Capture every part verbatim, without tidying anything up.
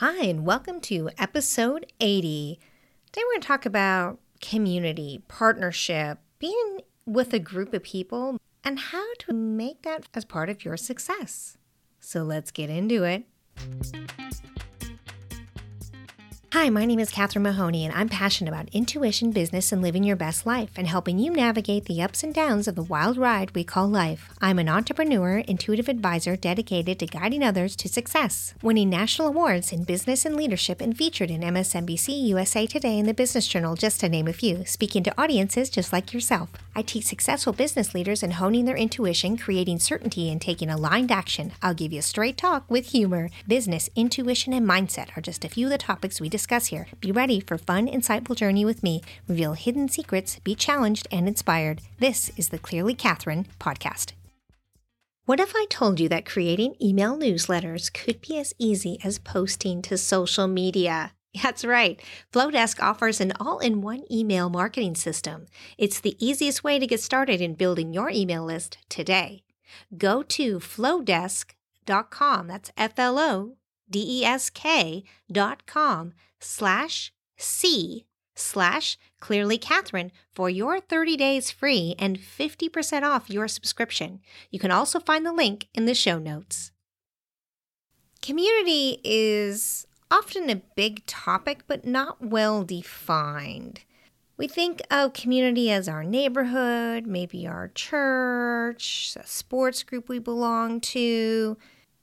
Hi, and welcome to episode eighty. Today we're going to talk about community, partnership, being with a group of people, and how to make that as part of your success. So let's get into it. Hi, my name is Catherine Mahoney, and I'm passionate about intuition, business, and living your best life, and helping you navigate the ups and downs of the wild ride we call life. I'm an entrepreneur, intuitive advisor dedicated to guiding others to success, winning national awards in business and leadership, and featured in M S N B C, U S A Today, and the Business Journal, just to name a few, speaking to audiences just like yourself. I teach successful business leaders in honing their intuition, creating certainty, and taking aligned action. I'll give you straight talk with humor. Business, intuition, and mindset are just a few of the topics we discuss here. Be ready for a fun, insightful journey with me. Reveal hidden secrets, be challenged and inspired. This is the Clearly Catherine Podcast. What if I told you that creating email newsletters could be as easy as posting to social media? That's right. Flodesk offers an all-in-one email marketing system. It's the easiest way to get started in building your email list today. Go to flodesk dot com. That's F L O D E S K dot com slash C slash Clearly Catherine for your thirty days free and fifty percent off your subscription. You can also find the link in the show notes. Community is often a big topic, but not well defined. We think of community as our neighborhood, maybe our church, a sports group we belong to,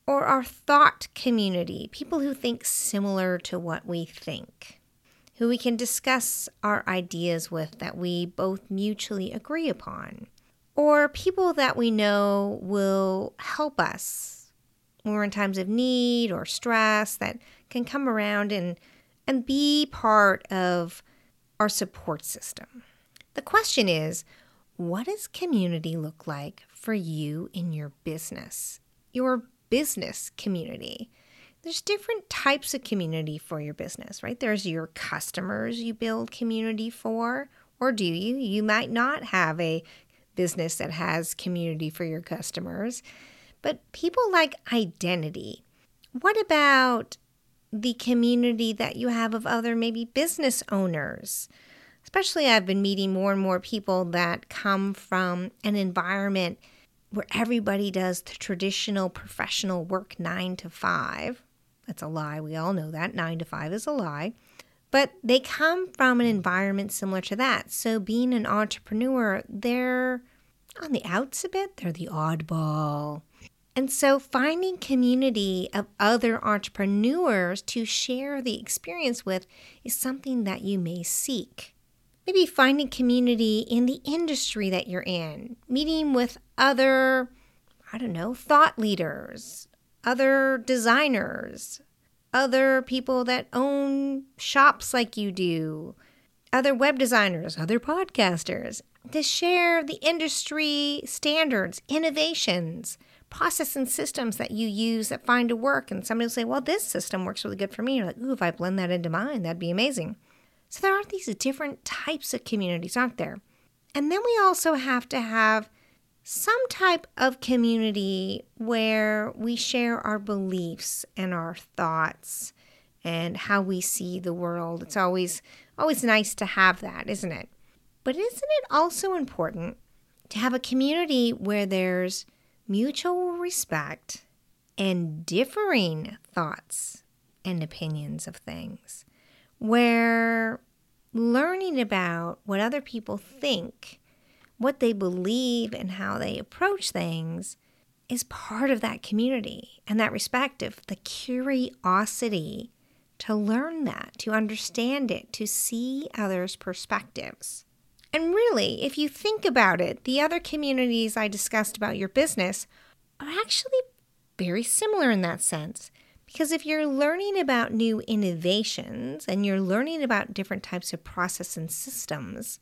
or our thought community, people who think similar to what we think, who we can discuss our ideas with that we both mutually agree upon, or people that we know will help us when we're in times of need or stress, that can come around and, and be part of our support system. The question is, what does community look like for you in your business, your business community? There's different types of community for your business, right? There's your customers you build community for, or do you? You might not have a business that has community for your customers. But people like identity. What about the community that you have of other maybe business owners? Especially, I've been meeting more and more people that come from an environment where everybody does the traditional professional work nine to five. That's a lie. We all know that. Nine to five is a lie. But they come from an environment similar to that. So being an entrepreneur, they're on the outs a bit. They're the oddball. And so finding community of other entrepreneurs to share the experience with is something that you may seek. Maybe finding community in the industry that you're in, meeting with other, I don't know, thought leaders, other designers, other people that own shops like you do, other web designers, other podcasters, to share the industry standards, innovations, process and systems that you use that find to work. And somebody will say, well, this system works really good for me. You're like, ooh, if I blend that into mine, that'd be amazing. So there are these different types of communities, aren't there? And then we also have to have some type of community where we share our beliefs and our thoughts and how we see the world. It's always, always nice to have that, isn't it? But isn't it also important to have a community where there's mutual respect and differing thoughts and opinions of things, where learning about what other people think, what they believe, and how they approach things is part of that community and that respect of the curiosity to learn that, to understand it, to see others' perspectives. And really, if you think about it, the other communities I discussed about your business are actually very similar in that sense. Because if you're learning about new innovations and you're learning about different types of process and systems,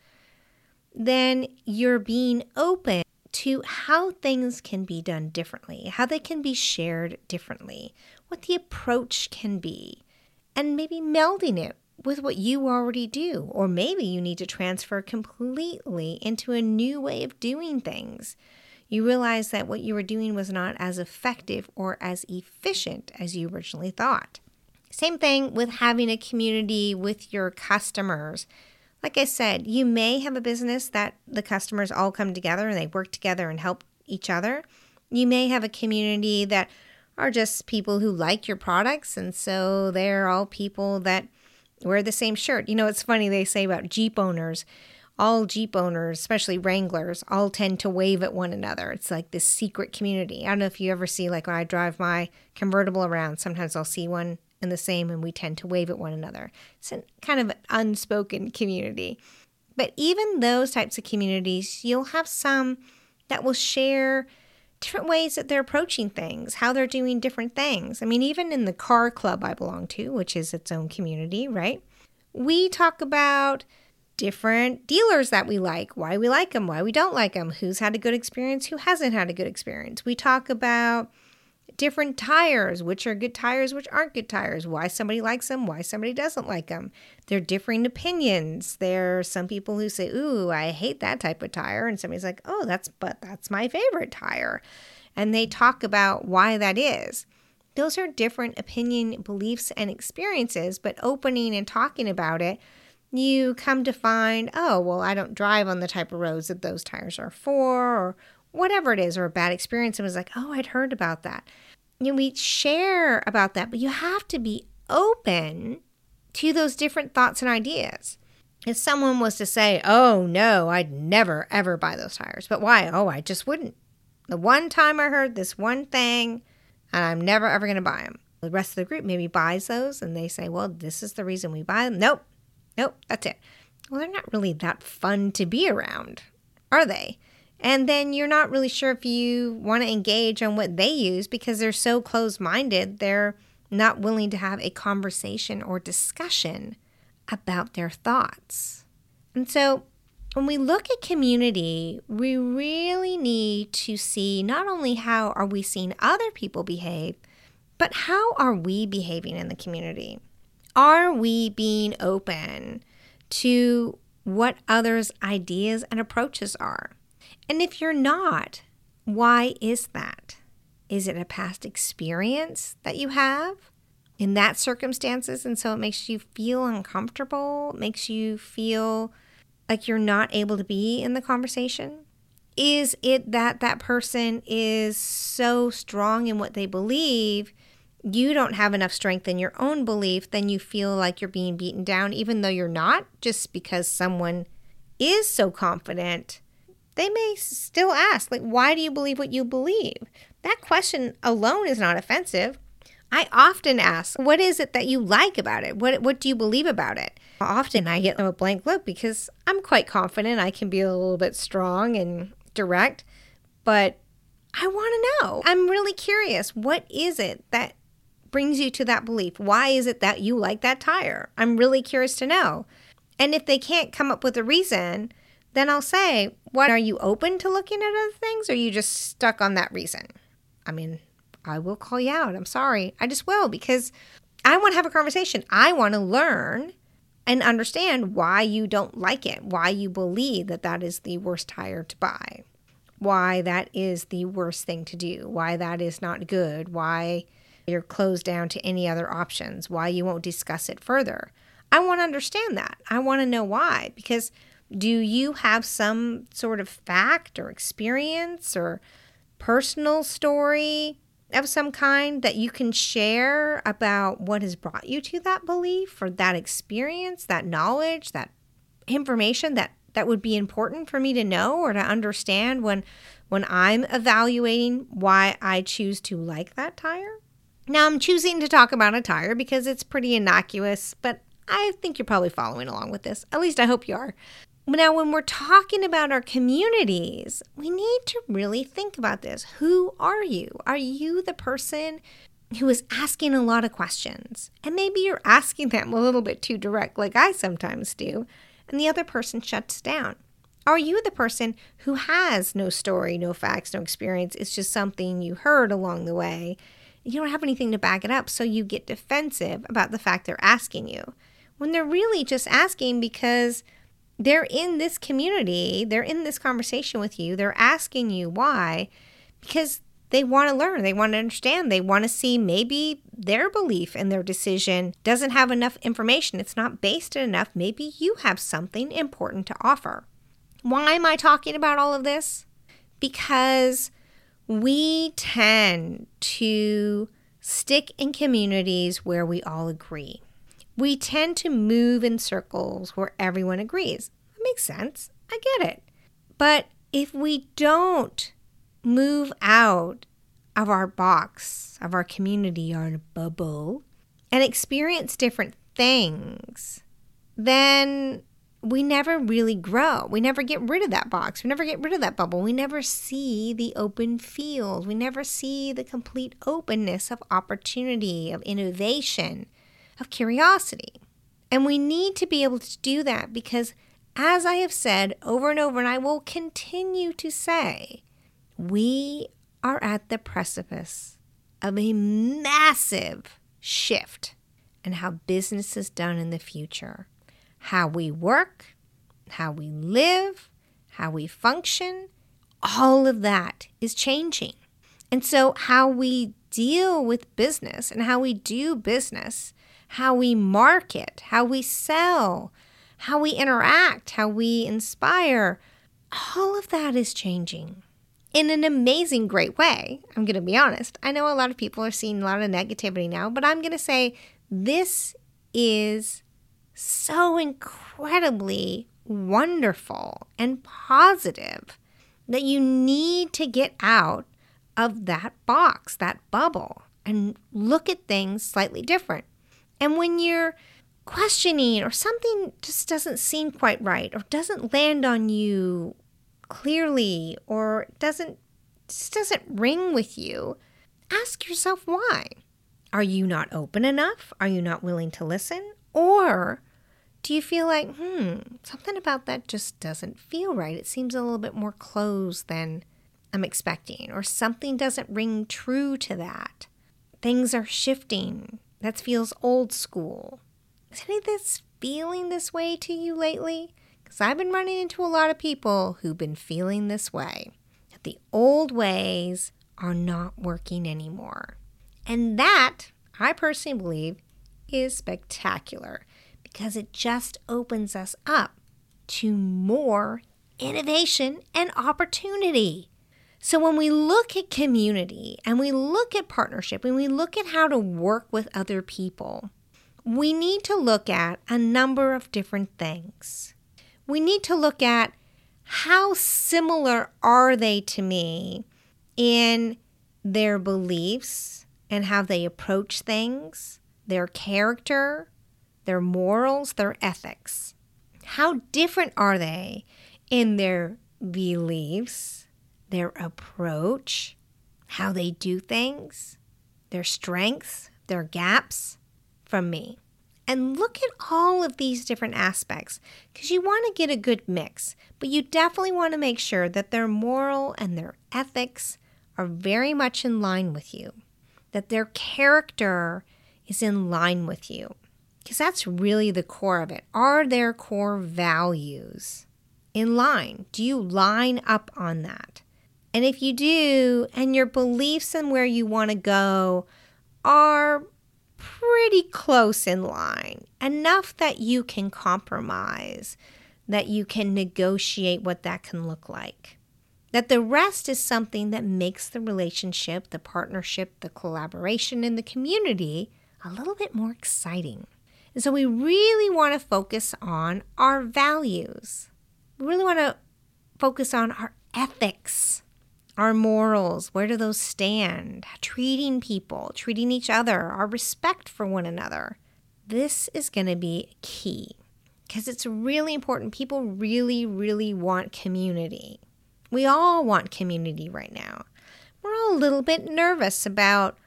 then you're being open to how things can be done differently, how they can be shared differently, what the approach can be, and maybe melding it with what you already do, or maybe you need to transfer completely into a new way of doing things. You realize that what you were doing was not as effective or as efficient as you originally thought. Same thing with having a community with your customers. Like I said, you may have a business that the customers all come together and they work together and help each other. You may have a community that are just people who like your products, and so they're all people that wear the same shirt. You know, it's funny they say about Jeep owners. All Jeep owners, especially Wranglers, all tend to wave at one another. It's like this secret community. I don't know if you ever see, like when I drive my convertible around, sometimes I'll see one and the same, and we tend to wave at one another. It's a kind of an unspoken community. But even those types of communities, you'll have some that will share different ways that they're approaching things, how they're doing different things. I mean, even in the car club I belong to, which is its own community, right? We talk about different dealers that we like, why we like them, why we don't like them, who's had a good experience, who hasn't had a good experience. We talk about different tires, which are good tires, which aren't good tires, why somebody likes them, why somebody doesn't like them. They're differing opinions. There are some people who say, ooh, I hate that type of tire. And somebody's like, oh, that's but that's my favorite tire. And they talk about why that is. Those are different opinion, beliefs, and experiences, but opening and talking about it, you come to find, oh, well, I don't drive on the type of roads that those tires are for, or whatever it is, or a bad experience. It was like, oh, I'd heard about that. You know, we share about that, but you have to be open to those different thoughts and ideas. If someone was to say, oh, no, I'd never, ever buy those tires. But why? Oh, I just wouldn't. The one time I heard this one thing, and I'm never, ever going to buy them. The rest of the group maybe buys those, and they say, well, this is the reason we buy them. Nope. Nope. That's it. Well, they're not really that fun to be around, are they? And then you're not really sure if you want to engage on what they use because they're so closed-minded, they're not willing to have a conversation or discussion about their thoughts. And so when we look at community, we really need to see not only how are we seeing other people behave, but how are we behaving in the community? Are we being open to what others' ideas and approaches are? And if you're not, why is that? Is it a past experience that you have in that circumstances? And so it makes you feel uncomfortable, makes you feel like you're not able to be in the conversation? Is it that that person is so strong in what they believe, you don't have enough strength in your own belief, then you feel like you're being beaten down, even though you're not, just because someone is so confident? They may still ask, like, why do you believe what you believe? That question alone is not offensive. I often ask, what is it that you like about it? What what do you believe about it? Often I get a blank look because I'm quite confident. I can be a little bit strong and direct, but I want to know. I'm really curious. What is it that brings you to that belief? Why is it that you like that tire? I'm really curious to know. And if they can't come up with a reason, then I'll say, what, are you open to looking at other things, or are you just stuck on that reason? I mean, I will call you out. I'm sorry. I just will, because I want to have a conversation. I want to learn and understand why you don't like it, why you believe that that is the worst tire to buy, why that is the worst thing to do, why that is not good, why you're closed down to any other options, why you won't discuss it further. I want to understand that. I want to know why, because do you have some sort of fact or experience or personal story of some kind that you can share about what has brought you to that belief or that experience, that knowledge, that information that, that would be important for me to know or to understand when, when I'm evaluating why I choose to like that tire? Now, I'm choosing to talk about a tire because it's pretty innocuous, but I think you're probably following along with this. At least I hope you are. Now, when we're talking about our communities, we need to really think about this. Who are you? Are you the person who is asking a lot of questions? And maybe you're asking them a little bit too direct, like I sometimes do, and the other person shuts down. Are you the person who has no story, no facts, no experience? It's just something you heard along the way. You don't have anything to back it up, so you get defensive about the fact they're asking you, when they're really just asking because they're in this community, they're in this conversation with you, they're asking you why, because They want to learn. They want to understand. They want to see maybe their belief in their decision doesn't have enough information. It's not based enough. Maybe you have something important to offer. Why am I talking about all of this? Because we tend to stick in communities where we all agree. We tend to move in circles where everyone agrees. That makes sense. I get it. But if we don't move out of our box, of our community, our bubble, and experience different things, then we never really grow. We never get rid of that box. We never get rid of that bubble. We never see the open field. We never see the complete openness of opportunity, of innovation, of curiosity. And we need to be able to do that because, as I have said over and over, and I will continue to say, we are at the precipice of a massive shift in how business is done in the future. How we work, how we live, how we function, all of that is changing. And so how we deal with business and how we do business, how we market, how we sell, how we interact, how we inspire, all of that is changing in an amazing, great way. I'm going to be honest. I know a lot of people are seeing a lot of negativity now, but I'm going to say this is so incredibly wonderful and positive that you need to get out of that box, that bubble, and look at things slightly different. And when you're questioning or something just doesn't seem quite right or doesn't land on you clearly or doesn't just doesn't ring with you, ask yourself why. Are you not open enough? Are you not willing to listen? Or do you feel like, hmm, something about that just doesn't feel right? It seems a little bit more closed than I'm expecting, or something doesn't ring true to that. Things are shifting. That feels old school. Is any of this feeling this way to you lately? Because I've been running into a lot of people who've been feeling this way, that the old ways are not working anymore. And that, I personally believe, is spectacular because it just opens us up to more innovation and opportunity. So when we look at community and we look at partnership and we look at how to work with other people, we need to look at a number of different things. We need to look at how similar are they to me in their beliefs and how they approach things, their character, their morals, their ethics. How different are they in their beliefs, their approach, how they do things, their strengths, their gaps from me? And look at all of these different aspects because you want to get a good mix, but you definitely want to make sure that their moral and their ethics are very much in line with you, that their character is in line with you, because that's really the core of it. Are their core values in line? Do you line up on that? And if you do, and your beliefs and where you want to go are pretty close in line, enough that you can compromise, that you can negotiate what that can look like, that the rest is something that makes the relationship, the partnership, the collaboration, and the community a little bit more exciting. And so we really want to focus on our values. We really want to focus on our ethics, our morals. Where do those stand? Treating people, treating each other, our respect for one another. This is going to be key because it's really important. People really, really want community. We all want community right now. We're all a little bit nervous about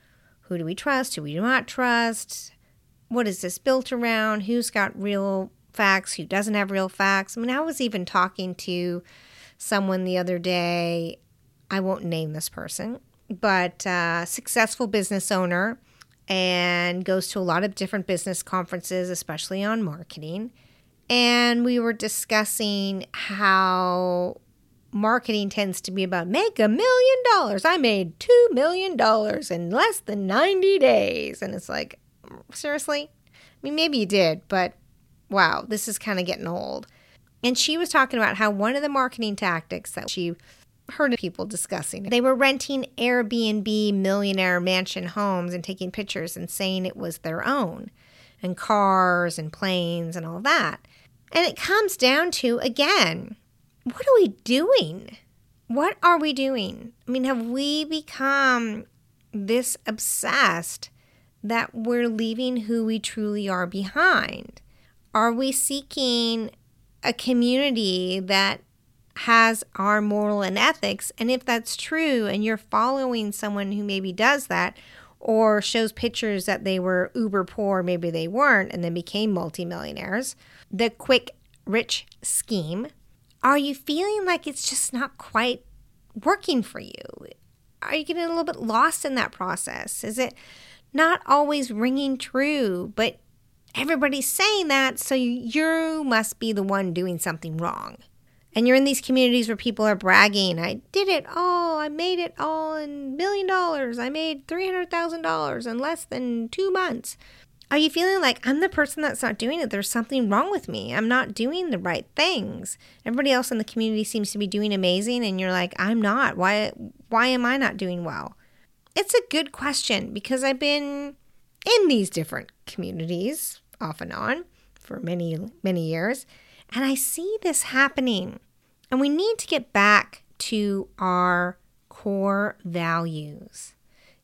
who do we trust, who we do not trust, what is this built around, who's got real facts, who doesn't have real facts. I mean, I was even talking to someone the other day, I won't name this person, but a successful business owner and goes to a lot of different business conferences, especially on marketing. And we were discussing how marketing tends to be about make a million dollars. I made two million dollars in less than ninety days. And it's like, seriously? I mean, maybe you did, but wow, this is kind of getting old. And she was talking about how one of the marketing tactics that she heard people discussing, they were renting Airbnb millionaire mansion homes and taking pictures and saying it was their own, and cars and planes and all that. And it comes down to, again, what are we doing? What are we doing? I mean, have we become this obsessed that we're leaving who we truly are behind? Are we seeking a community that has our moral and ethics? And if that's true, and you're following someone who maybe does that, or shows pictures that they were uber poor, maybe they weren't, and then became multimillionaires, the quick rich scheme, are you feeling like it's just not quite working for you? Are you getting a little bit lost in that process? Is it not always ringing true, but everybody's saying that, so you must be the one doing something wrong? And you're in these communities where people are bragging, I did it all, I made it all in a million dollars, I made three hundred thousand dollars in less than two months. Are you feeling like, I'm the person that's not doing it, there's something wrong with me, I'm not doing the right things? Everybody else in the community seems to be doing amazing, and you're like, I'm not, why, why am I not doing well? It's a good question, because I've been in these different communities, off and on, for many, many years, and I see this happening. And we need to get back to our core values.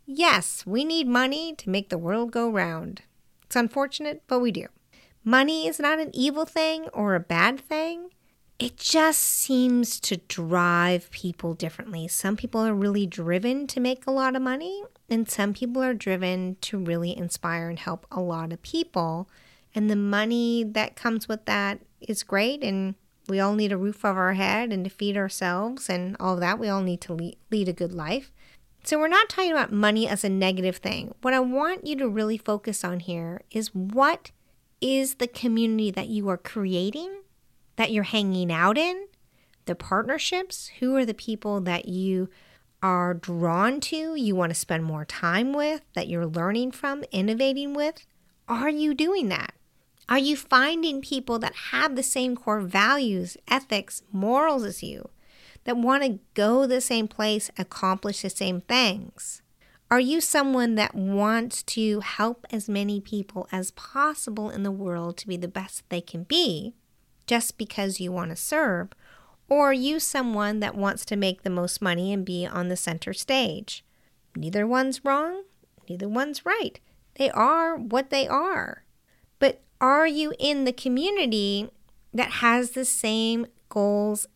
Yes, we need money to make the world go round. It's unfortunate, but we do. Money is not an evil thing or a bad thing. It just seems to drive people differently. Some people are really driven to make a lot of money, and some people are driven to really inspire and help a lot of people. And the money that comes with that is great, and we all need a roof over our head and to feed ourselves and all that. We all need to lead, lead a good life. So we're not talking about money as a negative thing. What I want you to really focus on here is, what is the community that you are creating, that you're hanging out in, the partnerships? Who are the people that you are drawn to, you want to spend more time with, that you're learning from, innovating with? Are you doing that? Are you finding people that have the same core values, ethics, morals as you, that want to go the same place, accomplish the same things? Are you someone that wants to help as many people as possible in the world to be the best they can be just because you want to serve? Or are you someone that wants to make the most money and be on the center stage? Neither one's wrong, neither one's right. They are what they are. But are you in the community that has the same goals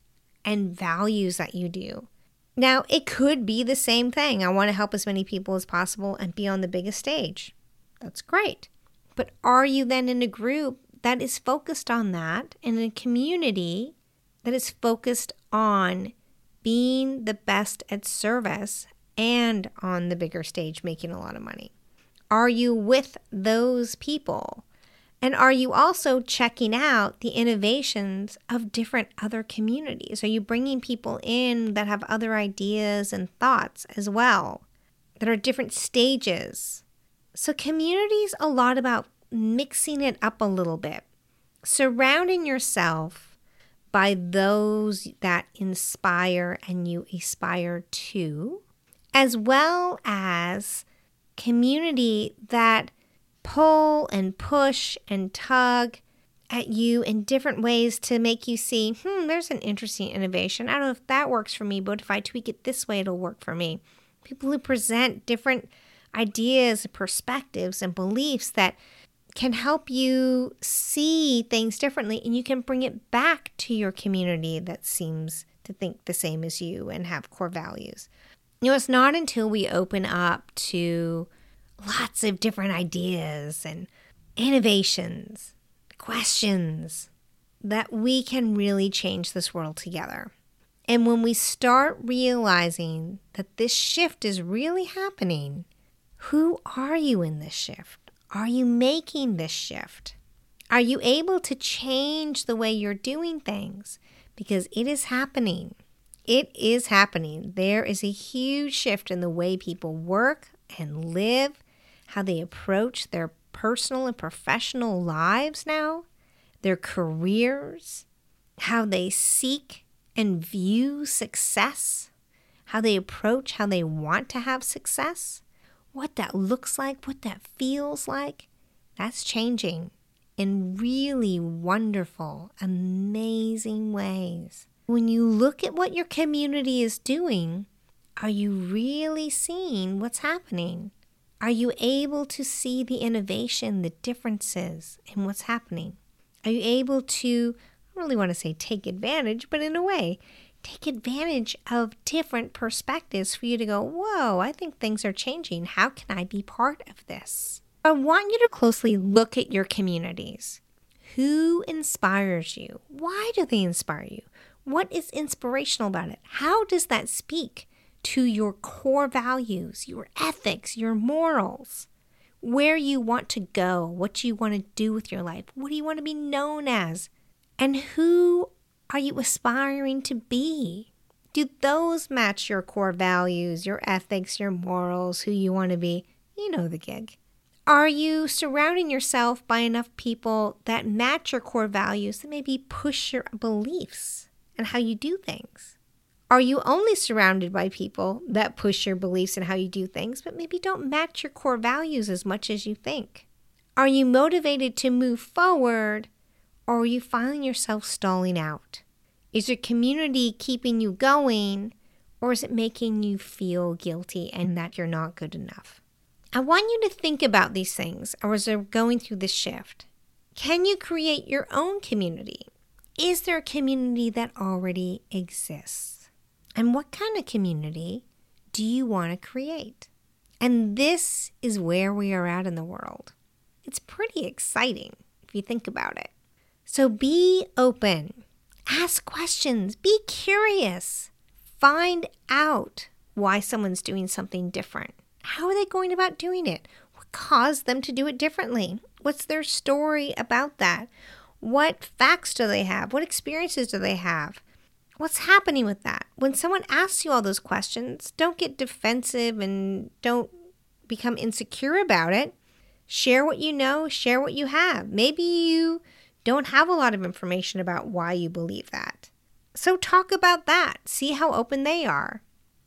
and values that you do? Now, it could be the same thing. I want to help as many people as possible and be on the biggest stage. That's great. But are you then in a group that is focused on that, and in a community that is focused on being the best at service and on the bigger stage making a lot of money? Are you with those people? And are you also checking out the innovations of different other communities? Are you bringing people in that have other ideas and thoughts as well, that are different stages? So community's a lot about mixing it up a little bit, surrounding yourself by those that inspire and you aspire to, as well as community that pull and push and tug at you in different ways to make you see, hmm, there's an interesting innovation. I don't know if that works for me, but if I tweak it this way, it'll work for me. People who present different ideas, perspectives, and beliefs that can help you see things differently, and you can bring it back to your community that seems to think the same as you and have core values. You know, it's not until we open up to lots of different ideas and innovations, questions, that we can really change this world together. And when we start realizing that this shift is really happening, who are you in this shift? Are you making this shift? Are you able to change the way you're doing things? Because it is happening. It is happening. There is a huge shift in the way people work and live, how they approach their personal and professional lives now, their careers, how they seek and view success, how they approach, how they want to have success, what that looks like, what that feels like. That's changing in really wonderful, amazing ways. When you look at what your community is doing, are you really seeing what's happening? Are you able to see the innovation, the differences in what's happening? Are you able to, I don't really want to say take advantage, but in a way, take advantage of different perspectives for you to go, whoa, I think things are changing. How can I be part of this? I want you to closely look at your communities. Who inspires you? Why do they inspire you? What is inspirational about it? How does that speak to your core values, your ethics, your morals, where you want to go, what you want to do with your life, what do you want to be known as, and who are you aspiring to be? Do those match your core values, your ethics, your morals, who you want to be? You know the gig. Are you surrounding yourself by enough people that match your core values, that maybe push your beliefs and how you do things? Are you only surrounded by people that push your beliefs and how you do things, but maybe don't match your core values as much as you think? Are you motivated to move forward, or are you finding yourself stalling out? Is your community keeping you going, or is it making you feel guilty and that you're not good enough? I want you to think about these things as we're going through this shift. Can you create your own community? Is there a community that already exists? And what kind of community do you want to create? And this is where we are at in the world. It's pretty exciting if you think about it. So be open, ask questions, be curious, find out why someone's doing something different. How are they going about doing it? What caused them to do it differently? What's their story about that? What facts do they have? What experiences do they have? What's happening with that? When someone asks you all those questions, don't get defensive and don't become insecure about it. Share what you know, share what you have. Maybe you don't have a lot of information about why you believe that. So talk about that. See how open they are.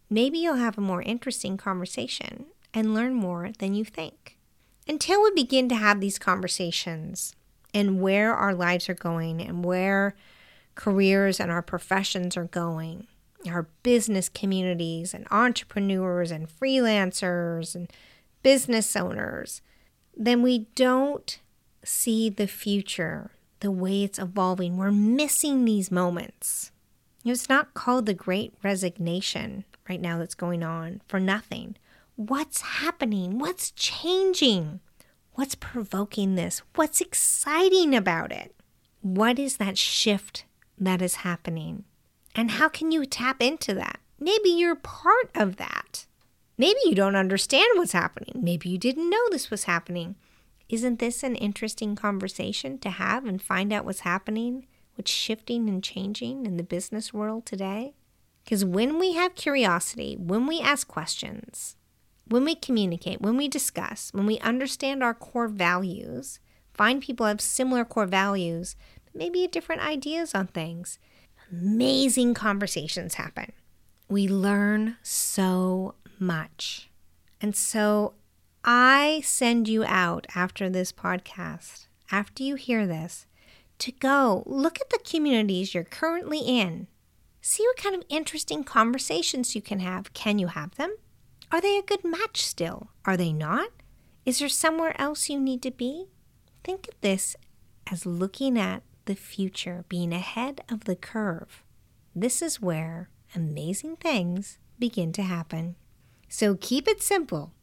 Maybe you'll have a more interesting conversation and learn more than you think. Until we begin to have these conversations and where our lives are going and where careers and our professions are going, our business communities and entrepreneurs and freelancers and business owners, then we don't see the future the way it's evolving. We're missing these moments. It's not called the Great Resignation right now that's going on for nothing. What's happening? What's changing? What's provoking this? What's exciting about it? What is that shift that is happening? And how can you tap into that? Maybe you're part of that. Maybe you don't understand what's happening. Maybe you didn't know this was happening. Isn't this an interesting conversation to have and find out what's happening, what's shifting and changing in the business world today? Because when we have curiosity, when we ask questions, when we communicate, when we discuss, when we understand our core values, find people who have similar core values, but maybe different ideas on things, amazing conversations happen. We learn so much. And so I send you out after this podcast, after you hear this, to go look at the communities you're currently in. See what kind of interesting conversations you can have. Can you have them? Are they a good match still? Are they not? Is there somewhere else you need to be? Think of this as looking at the future, being ahead of the curve. This is where amazing things begin to happen. So keep it simple.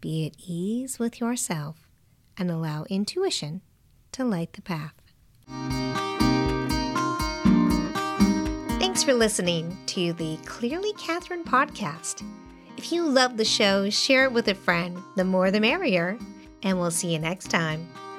Be at ease with yourself and allow intuition to light the path. Thanks for listening to the Clearly Catherine podcast. If you love the show, share it with a friend. The more the merrier. And we'll see you next time.